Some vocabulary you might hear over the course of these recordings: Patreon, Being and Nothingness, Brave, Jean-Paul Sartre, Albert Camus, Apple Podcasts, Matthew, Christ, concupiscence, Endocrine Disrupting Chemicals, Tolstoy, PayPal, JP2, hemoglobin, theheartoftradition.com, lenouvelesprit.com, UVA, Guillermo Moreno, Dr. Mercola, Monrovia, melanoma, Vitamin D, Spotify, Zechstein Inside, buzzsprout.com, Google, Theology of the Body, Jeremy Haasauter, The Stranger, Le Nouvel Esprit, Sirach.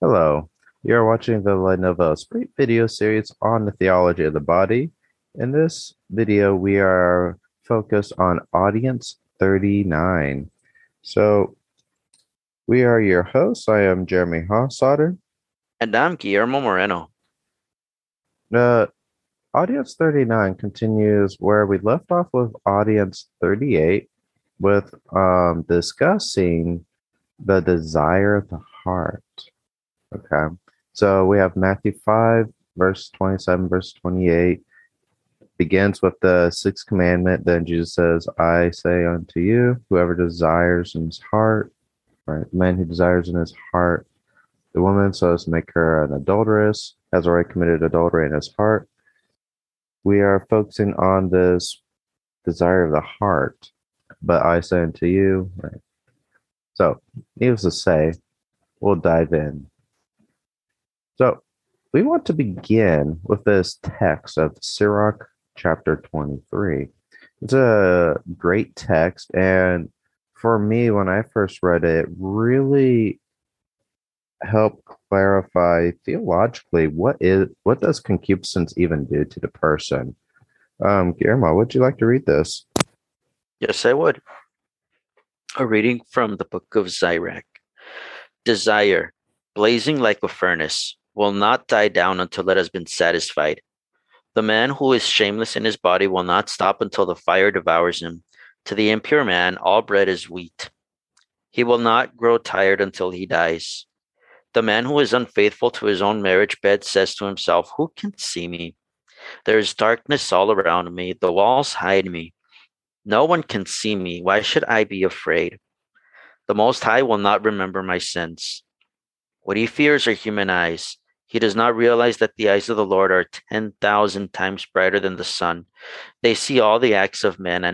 Hello, you are watching the Le Nouvel Esprit video series on the theology of the body. In this video, we are focused on audience 39. So, we are your hosts. I am Jeremy Haasauter. And I'm Guillermo Moreno. Audience 39 continues where we left off with audience 38 with discussing the desire of the heart. Okay, so we have Matthew 5, verse 27, verse 28, begins with the sixth commandment. Then Jesus says, I say unto you, whoever desires in his heart, right, man who desires in his heart, the woman, so as to make her an adulteress, has already committed adultery in his heart. We are focusing on this desire of the heart, but I say unto you, right? So, needless to say, we'll dive in. So, we want to begin with this text of Sirach, chapter 23. It's a great text, and for me, when I first read it, really helped clarify theologically what does concupiscence even do to the person. Guillermo, would you like to read this? Yes, I would. A reading from the book of Sirach. Desire, blazing like a furnace, will not die down until it has been satisfied. The man who is shameless in his body will not stop until the fire devours him. To the impure man, all bread is wheat. He will not grow tired until he dies. The man who is unfaithful to his own marriage bed says to himself, who can see me? There is darkness all around me. The walls hide me. No one can see me. Why should I be afraid? The Most High will not remember my sins. What he fears are human eyes. He does not realize that the eyes of the Lord are 10,000 times brighter than the sun. They see all the acts of men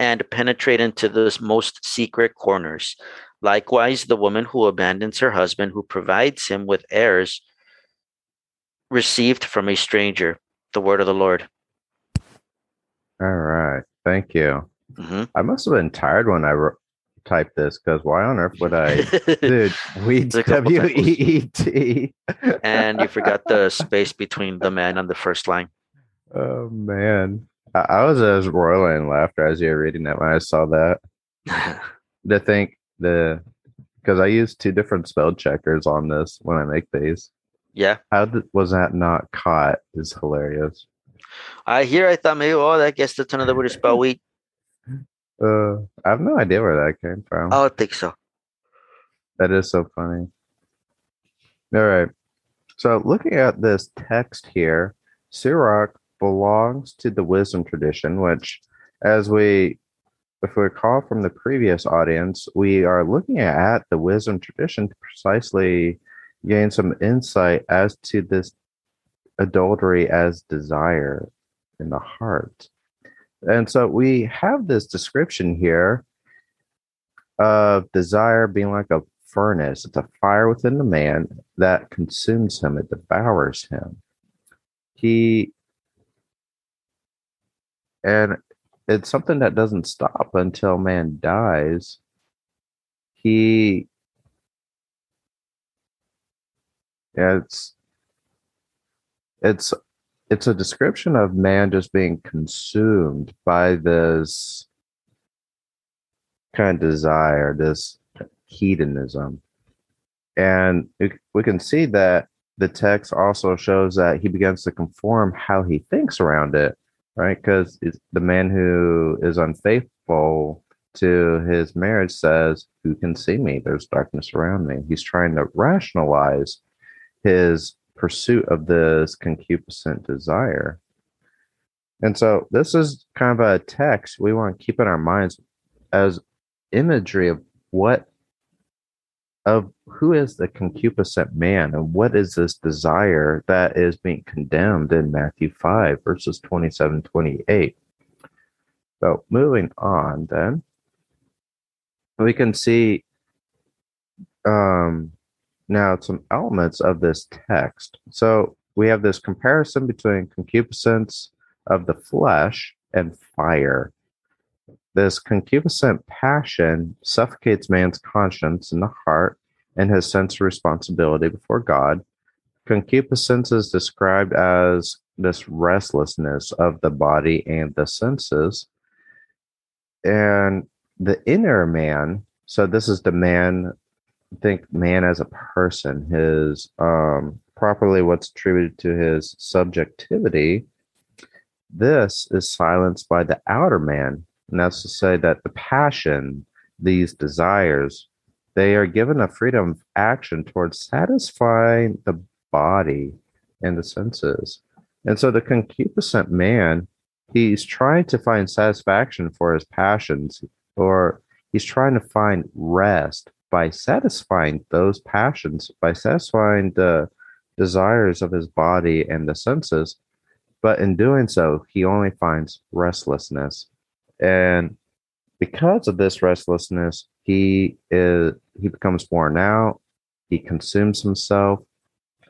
and penetrate into the most secret corners. Likewise, the woman who abandons her husband, who provides him with heirs, received from a stranger. The word of the Lord. All right. Thank you. Mm-hmm. I must have been tired when I type this, because why on earth would I? Dude, W-E-E-T. And you forgot the space between the man on the first line. Oh, man. I was as roiling in laughter as you were reading that when I saw that. Because I use two different spell checkers on this when I make these. Yeah. Was that not caught is hilarious. I thought maybe, that gets the turn of the word to spell wheat. I have no idea where that came from. I don't think so. That is so funny. All right. So looking at this text here, Sirach belongs to the wisdom tradition, which, if we recall from the previous audience, we are looking at the wisdom tradition to precisely gain some insight as to this adultery as desire in the heart. And so we have this description here of desire being like a furnace. It's a fire within the man that consumes him. It devours him. And it's something that doesn't stop until man dies. It's a description of man just being consumed by this kind of desire, this hedonism. And we can see that the text also shows that he begins to conform how he thinks around it, right? Because the man who is unfaithful to his marriage says, who can see me? There's darkness around me. He's trying to rationalize his pursuit of this concupiscent desire. And so this is kind of a text we want to keep in our minds as imagery of who is the concupiscent man and what is this desire that is being condemned in Matthew 5 verses 27, 28. So moving on then, we can see now, some elements of this text. So we have this comparison between concupiscence of the flesh and fire. This concupiscent passion suffocates man's conscience in the heart and his sense of responsibility before God. Concupiscence is described as this restlessness of the body and the senses. And the inner man, so this is the man, think man as a person, his properly what's attributed to his subjectivity, this is silenced by the outer man. And that's to say that the passion, these desires, they are given a freedom of action towards satisfying the body and the senses. And so the concupiscent man, he's trying to find satisfaction for his passions, or he's trying to find rest by satisfying those passions, by satisfying the desires of his body and the senses. But in doing so, he only finds restlessness. And because of this restlessness, he becomes worn out, he consumes himself,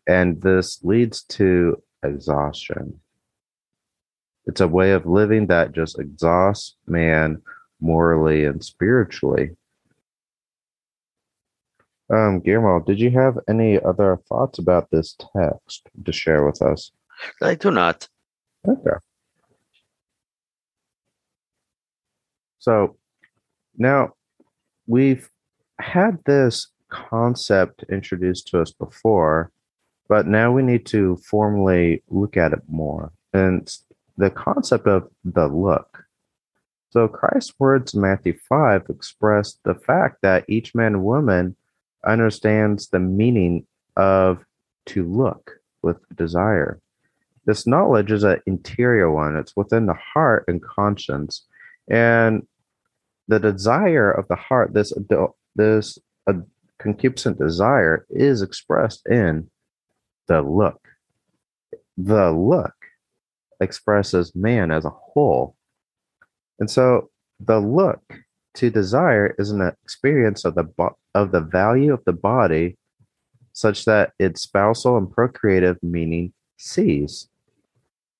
and this leads to exhaustion. It's a way of living that just exhausts man morally and spiritually. Guillermo, did you have any other thoughts about this text to share with us? I do not. Okay. So now we've had this concept introduced to us before, but now we need to formally look at it more. And the concept of the look. So Christ's words in Matthew 5 express the fact that each man and woman understands the meaning of to look with desire. This knowledge is an interior one. It's within the heart and conscience. And the desire of the heart, this concupiscent desire, is expressed in the look. The look expresses man as a whole. And so the look to desire is an experience of the value of the body such that its spousal and procreative meaning cease.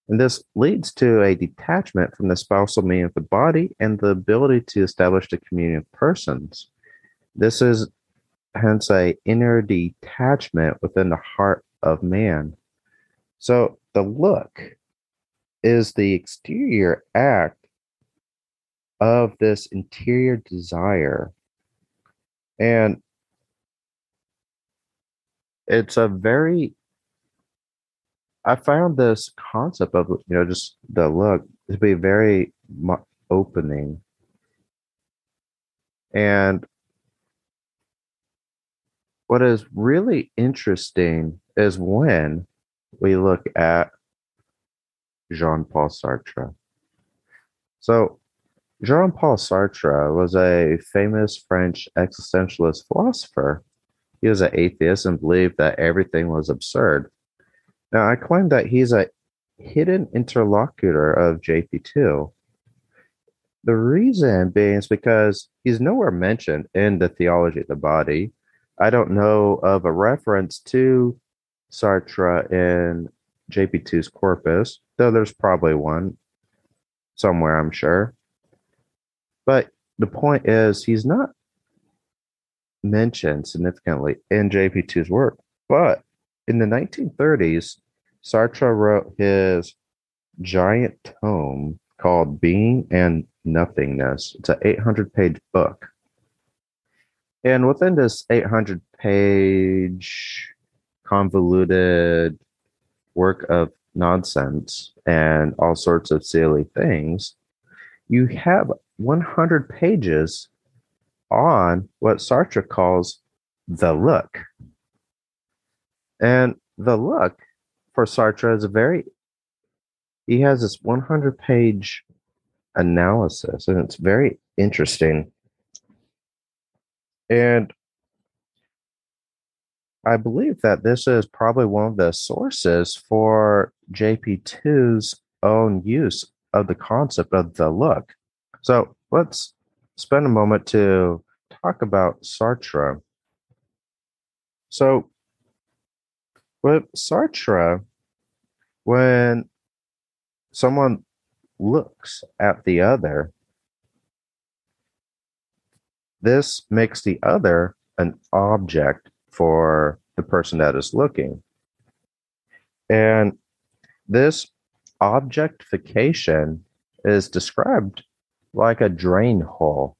And this leads to a detachment from the spousal meaning of the body and the ability to establish the communion of persons. This is hence an inner detachment within the heart of man. So the look is the exterior act of this interior desire. And it's a very, I found this concept of, just the look to be very opening. And what is really interesting is when we look at Jean-Paul Sartre. So Jean-Paul Sartre was a famous French existentialist philosopher. He was an atheist and believed that everything was absurd. Now, I claim that he's a hidden interlocutor of JP2. The reason being is because he's nowhere mentioned in the Theology of the Body. I don't know of a reference to Sartre in JP2's corpus, though there's probably one somewhere, I'm sure. But the point is, he's not mentioned significantly in JP2's work. But in the 1930s, Sartre wrote his giant tome called Being and Nothingness. It's an 800-page book. And within this 800-page convoluted work of nonsense and all sorts of silly things, you have 100 pages on what Sartre calls the look. And the look for Sartre is he has this 100-page analysis, and it's very interesting. And I believe that this is probably one of the sources for JP2's own use of the concept of the look. So let's spend a moment to talk about Sartre. So with Sartre, when someone looks at the other, this makes the other an object for the person that is looking. And this objectification is described like a drain hole.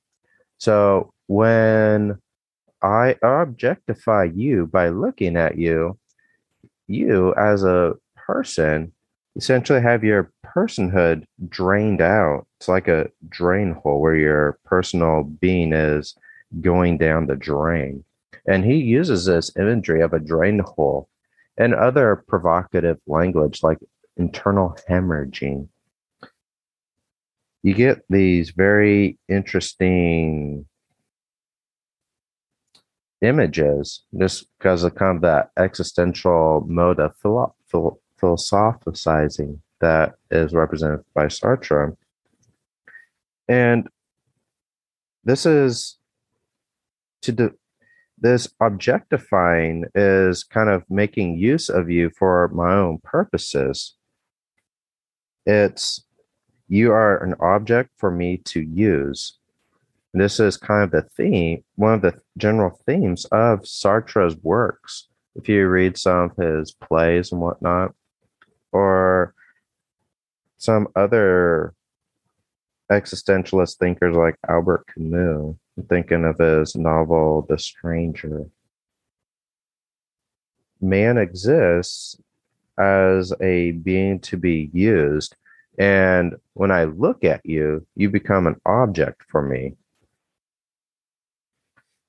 So when I objectify you by looking at you, you as a person essentially have your personhood drained out. It's like a drain hole where your personal being is going down the drain. And he uses this imagery of a drain hole and other provocative language like internal hemorrhaging. You get these very interesting images just because of kind of that existential mode of philosophizing that is represented by Sartre. And this is this objectifying is kind of making use of you for my own purposes. It's you are an object for me to use. This is kind of the theme, one of the general themes of Sartre's works. If you read some of his plays and whatnot, or some other existentialist thinkers like Albert Camus, I'm thinking of his novel, The Stranger. Man exists as a being to be used. And when I look at you, you become an object for me.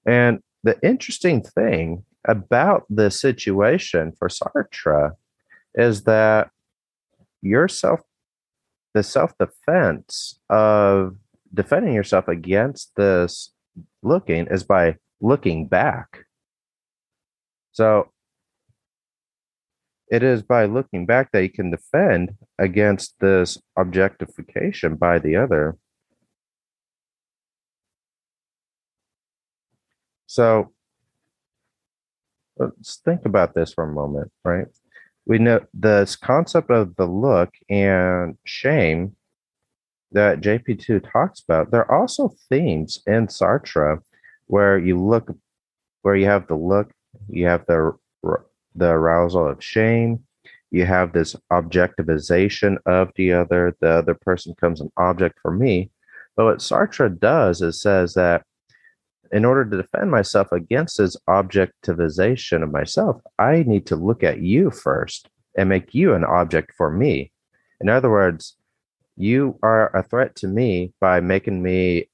And the interesting thing about this situation for Sartre is that the self-defense of defending yourself against this looking is by looking back. So it is by looking back that you can defend against this objectification by the other. So let's think about this for a moment, right? We know this concept of the look and shame that JP2 talks about. There are also themes in Sartre where you look, where you have the look, you have the arousal of shame, you have this objectivization of the other person becomes an object for me. But what Sartre does is says that in order to defend myself against this objectivization of myself, I need to look at you first and make you an object for me. In other words, you are a threat to me by making me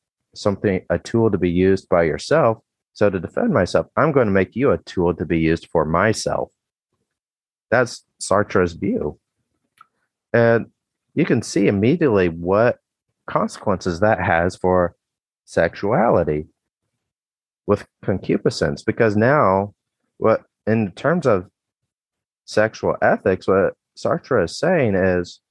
a tool to be used by yourself. So to defend myself, I'm going to make you a tool to be used for myself. That's Sartre's view. And you can see immediately what consequences that has for sexuality with concupiscence, because now what in terms of sexual ethics, what Sartre is saying is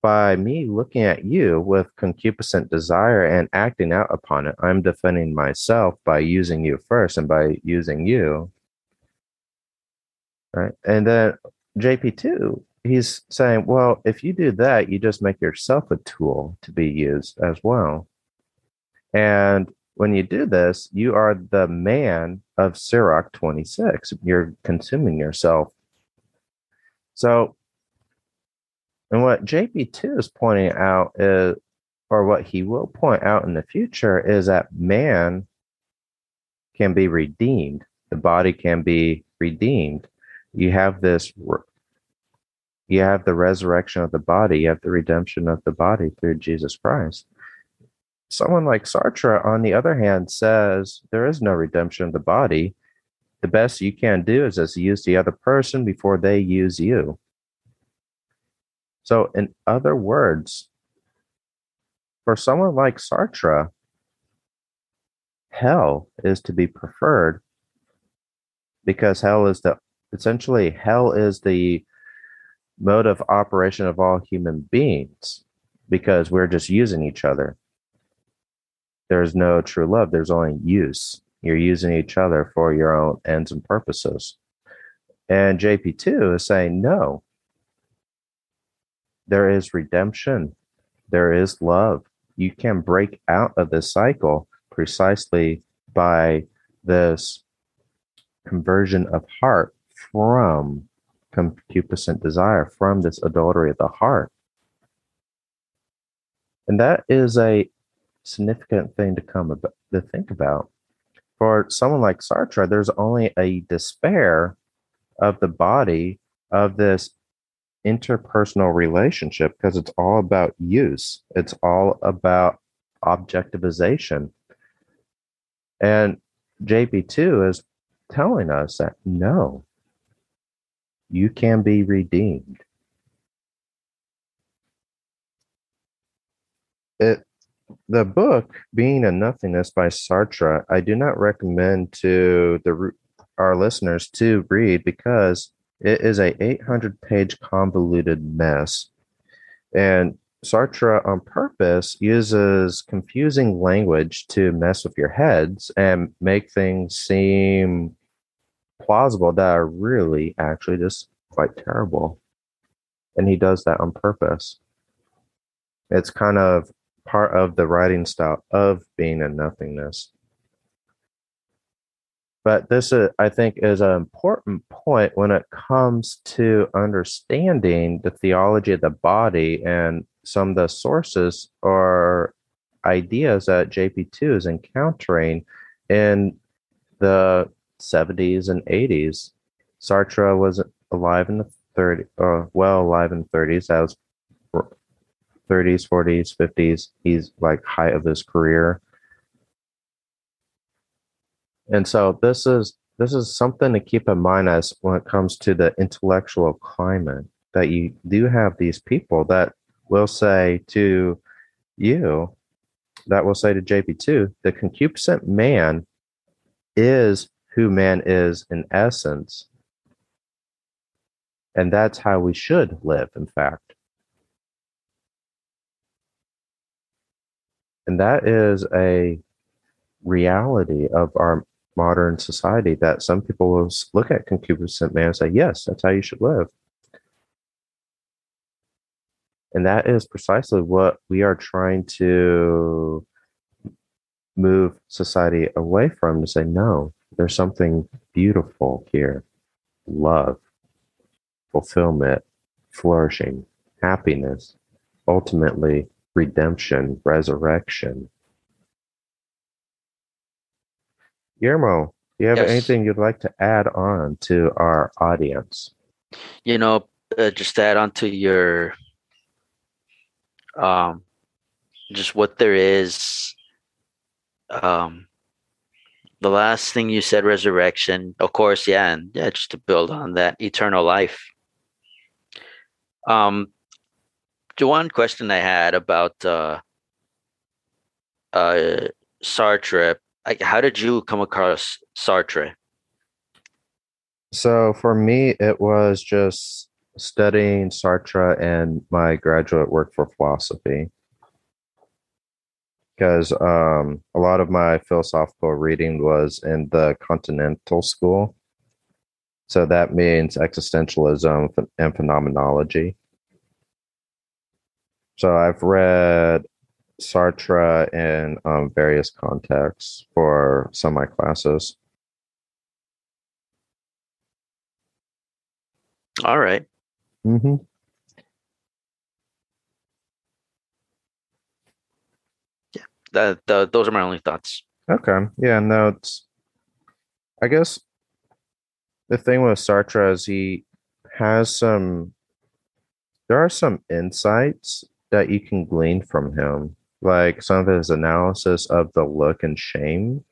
by me looking at you with concupiscent desire and acting out upon it, I'm defending myself by using you first and by using you. Right. And then JP2, he's saying, well, if you do that, you just make yourself a tool to be used as well. And when you do this, you are the man of Sirach 26. You're consuming yourself. So, and what JP2 is pointing out is, or what he will point out in the future, is that man can be redeemed. The body can be redeemed. You have the resurrection of the body. You have the redemption of the body through Jesus Christ. Someone like Sartre, on the other hand, says there is no redemption of the body. The best you can do is just use the other person before they use you. So, in other words, for someone like Sartre, hell is to be preferred, because hell is the mode of operation of all human beings, because we're just using each other. There's no true love. There's only use. You're using each other for your own ends and purposes. And JP2 is saying, no, there is redemption. There is love. You can break out of this cycle precisely by this conversion of heart from concupiscent desire, from this adultery of the heart. And that is a significant thing to think about. For someone like Sartre, there's only a despair of the body, of this interpersonal relationship, because it's all about use. It's all about objectivization. And JP2 is telling us that, no, you can be redeemed. The book, Being and Nothingness by Sartre, I do not recommend to our listeners to read, because it is a 800-page convoluted mess. And Sartre, on purpose, uses confusing language to mess with your heads and make things seem plausible that are really actually just quite terrible. And he does that on purpose. It's kind of part of the writing style of Being and Nothingness. But this, I think, is an important point when it comes to understanding the theology of the body and some of the sources or ideas that JP2 is encountering in the 70s and 80s. Sartre was alive in the 30s, or well alive in the 30s. That was 30s, 40s, 50s. He's like height of his career. And so this is something to keep in mind as when it comes to the intellectual climate, that you do have these people that will say to you, that will say to JP2, the concupiscent man is who man is in essence. And that's how we should live, in fact. And that is a reality of our modern society, that some people will look at concupiscent man and say, yes, that's how you should live. And that is precisely what we are trying to move society away from, to say, no, there's something beautiful here. Love, fulfillment, flourishing, happiness, ultimately redemption, resurrection. Guillermo, do you have anything you'd like to add on to our audience? You know, just add on to your, just what there is. The last thing you said, resurrection, of course, just to build on that, eternal life. The one question I had about Sartre, how did you come across Sartre? So for me, it was just studying Sartre in my graduate work for philosophy, because a lot of my philosophical reading was in the continental school. So that means existentialism and phenomenology. So I've read Sartre in various contexts for some of my classes. All right. Mm-hmm. Yeah, those are my only thoughts. Okay. Yeah, no, I guess the thing with Sartre is there are some insights that you can glean from him, like some of his analysis of the look and shame.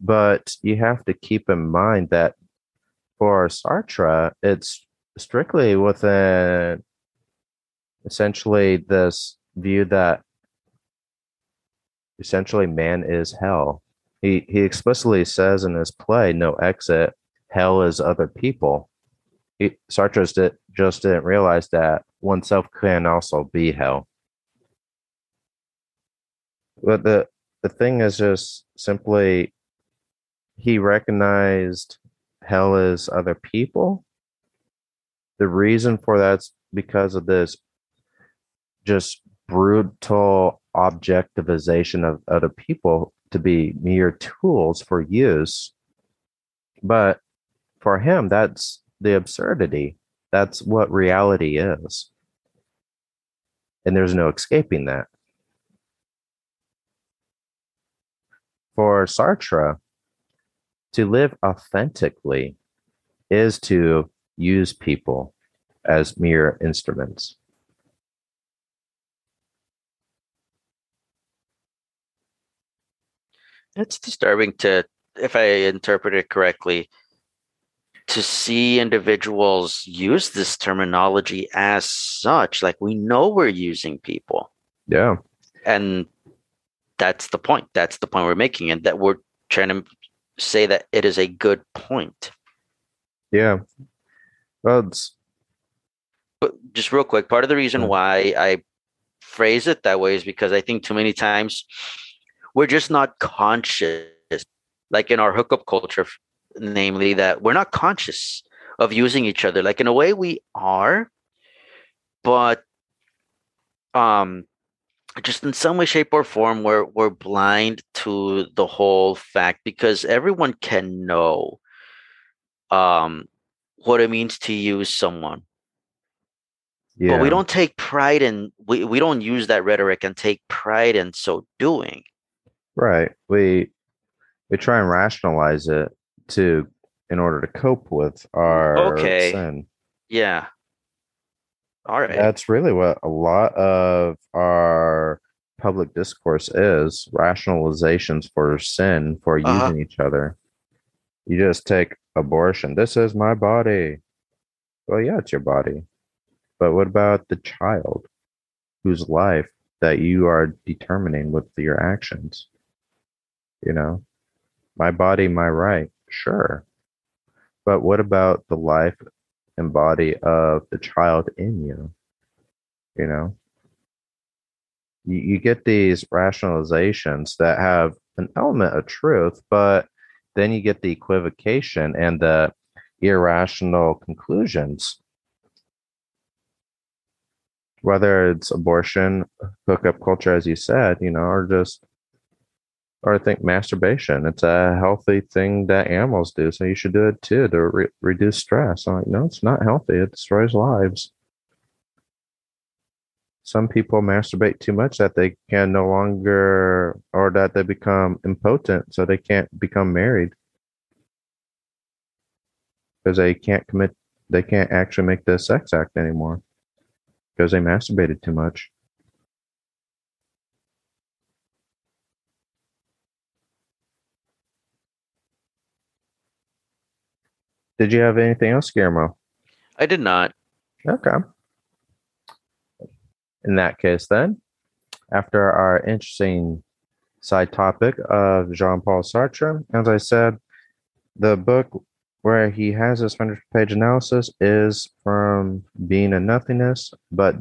But you have to keep in mind that for Sartre, it's strictly within essentially this view that essentially man is hell. He explicitly says in his play, No Exit, hell is other people. Sartre just didn't realize that oneself can also be hell. But the thing is just simply, he recognized hell as other people. The reason for that's because of this just brutal objectivization of other people to be mere tools for use. But for him, that's the absurdity. That's what reality is. And there's no escaping that. For Sartre, to live authentically is to use people as mere instruments. It's disturbing to, if I interpret it correctly, to see individuals use this terminology as such. Like, we know we're using people. Yeah. And that's the point. That's the point we're making. And that we're trying to say that it is a good point. Yeah. Well, but just real quick, part of the reason why I phrase it that way is because I think too many times we're just not conscious, like in our hookup culture, namely, that we're not conscious of using each other. Like, in a way we are, but just in some way, shape, or form, we're blind to the whole fact, because everyone can know what it means to use someone. Yeah. But we don't take pride in, we don't use that rhetoric and take pride in so doing. Right. We try and rationalize it in order to cope with our sin. Yeah. All right. That's really what a lot of our public discourse is, rationalizations for sin, for using each other. You just take abortion. This is my body. Well, yeah, it's your body. But what about the child whose life that you are determining with your actions? You know, my body, my right. Sure. But what about the life and body of the child in you? You know, you get these rationalizations that have an element of truth, but then you get the equivocation and the irrational conclusions. Whether it's abortion, hookup culture, as you said, you know, or I think masturbation. It's a healthy thing that animals do, so you should do it too to reduce stress. I'm like, no, it's not healthy. It destroys lives. Some people masturbate too much that they can no longer, or that they become impotent, so they can't become married. Because they can't actually make the sex act anymore. Because they masturbated too much. Did you have anything else, Guillermo? I did not. Okay. In that case, then, after our interesting side topic of Jean-Paul Sartre, as I said, the book where he has this 100-page analysis is from Being and Nothingness, but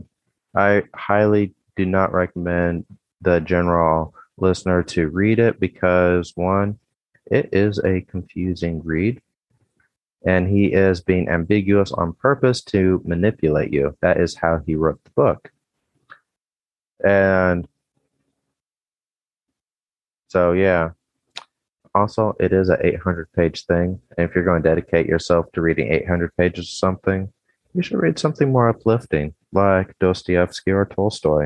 I highly do not recommend the general listener to read it because, one, it is a confusing read. And he is being ambiguous on purpose to manipulate you. That is how he wrote the book. And so, yeah. Also, it is an 800-page thing. And if you're going to dedicate yourself to reading 800 pages of something, you should read something more uplifting, like Dostoevsky or Tolstoy.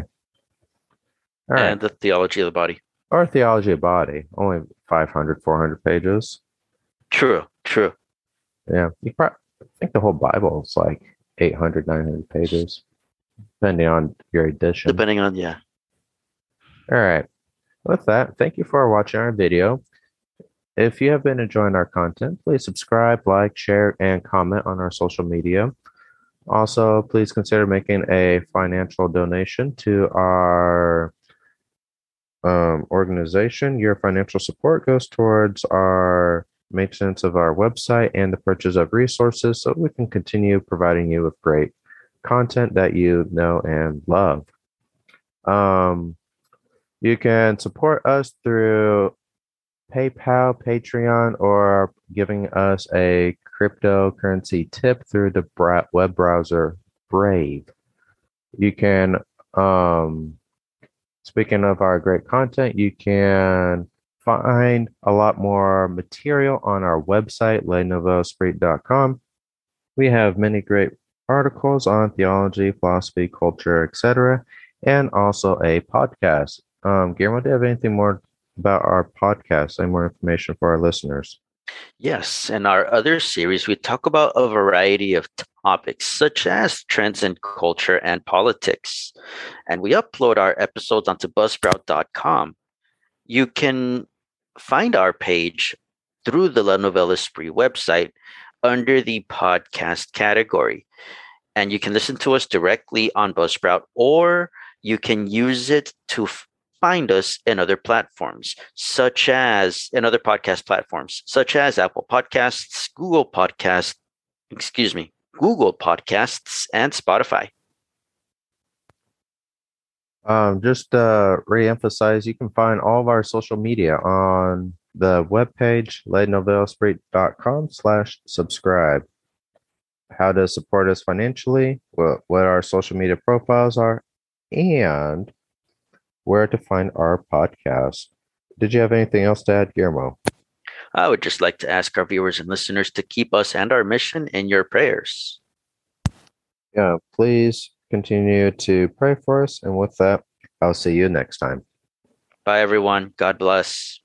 All right. And the Theology of the Body. Or Theology of the Body. Only 500, 400 pages. True. Yeah, I think the whole Bible is like 800, 900 pages, depending on your edition. Yeah. All right. With that, thank you for watching our video. If you have been enjoying our content, please subscribe, like, share, and comment on our social media. Also, please consider making a financial donation to our organization. Your financial support goes towards our maintenance of our website and the purchase of resources so we can continue providing you with great content that you know and love. You can support us through PayPal, Patreon, or giving us a cryptocurrency tip through the web browser Brave. You can, speaking of our great content, you can find a lot more material on our website, lenouvelesprit.com. We have many great articles on theology, philosophy, culture, etc., and also a podcast. Guillermo, do you have anything more about our podcast and more information for our listeners? Yes, in our other series, we talk about a variety of topics such as trends in culture and politics, and we upload our episodes onto buzzsprout.com. You can find our page through the Le Nouvel Esprit website under the podcast category, and you can listen to us directly on Buzzsprout, or you can use it to find us in other platforms, such as in other podcast platforms, such as Apple Podcasts, Google Podcasts, and Spotify. Just to reemphasize, you can find all of our social media on the webpage, lenouvelesprit.com/subscribe. How to support us financially, what our social media profiles are, and where to find our podcast. Did you have anything else to add, Guillermo? I would just like to ask our viewers and listeners to keep us and our mission in your prayers. Yeah, please continue to pray for us. And with that, I'll see you next time. Bye, everyone. God bless.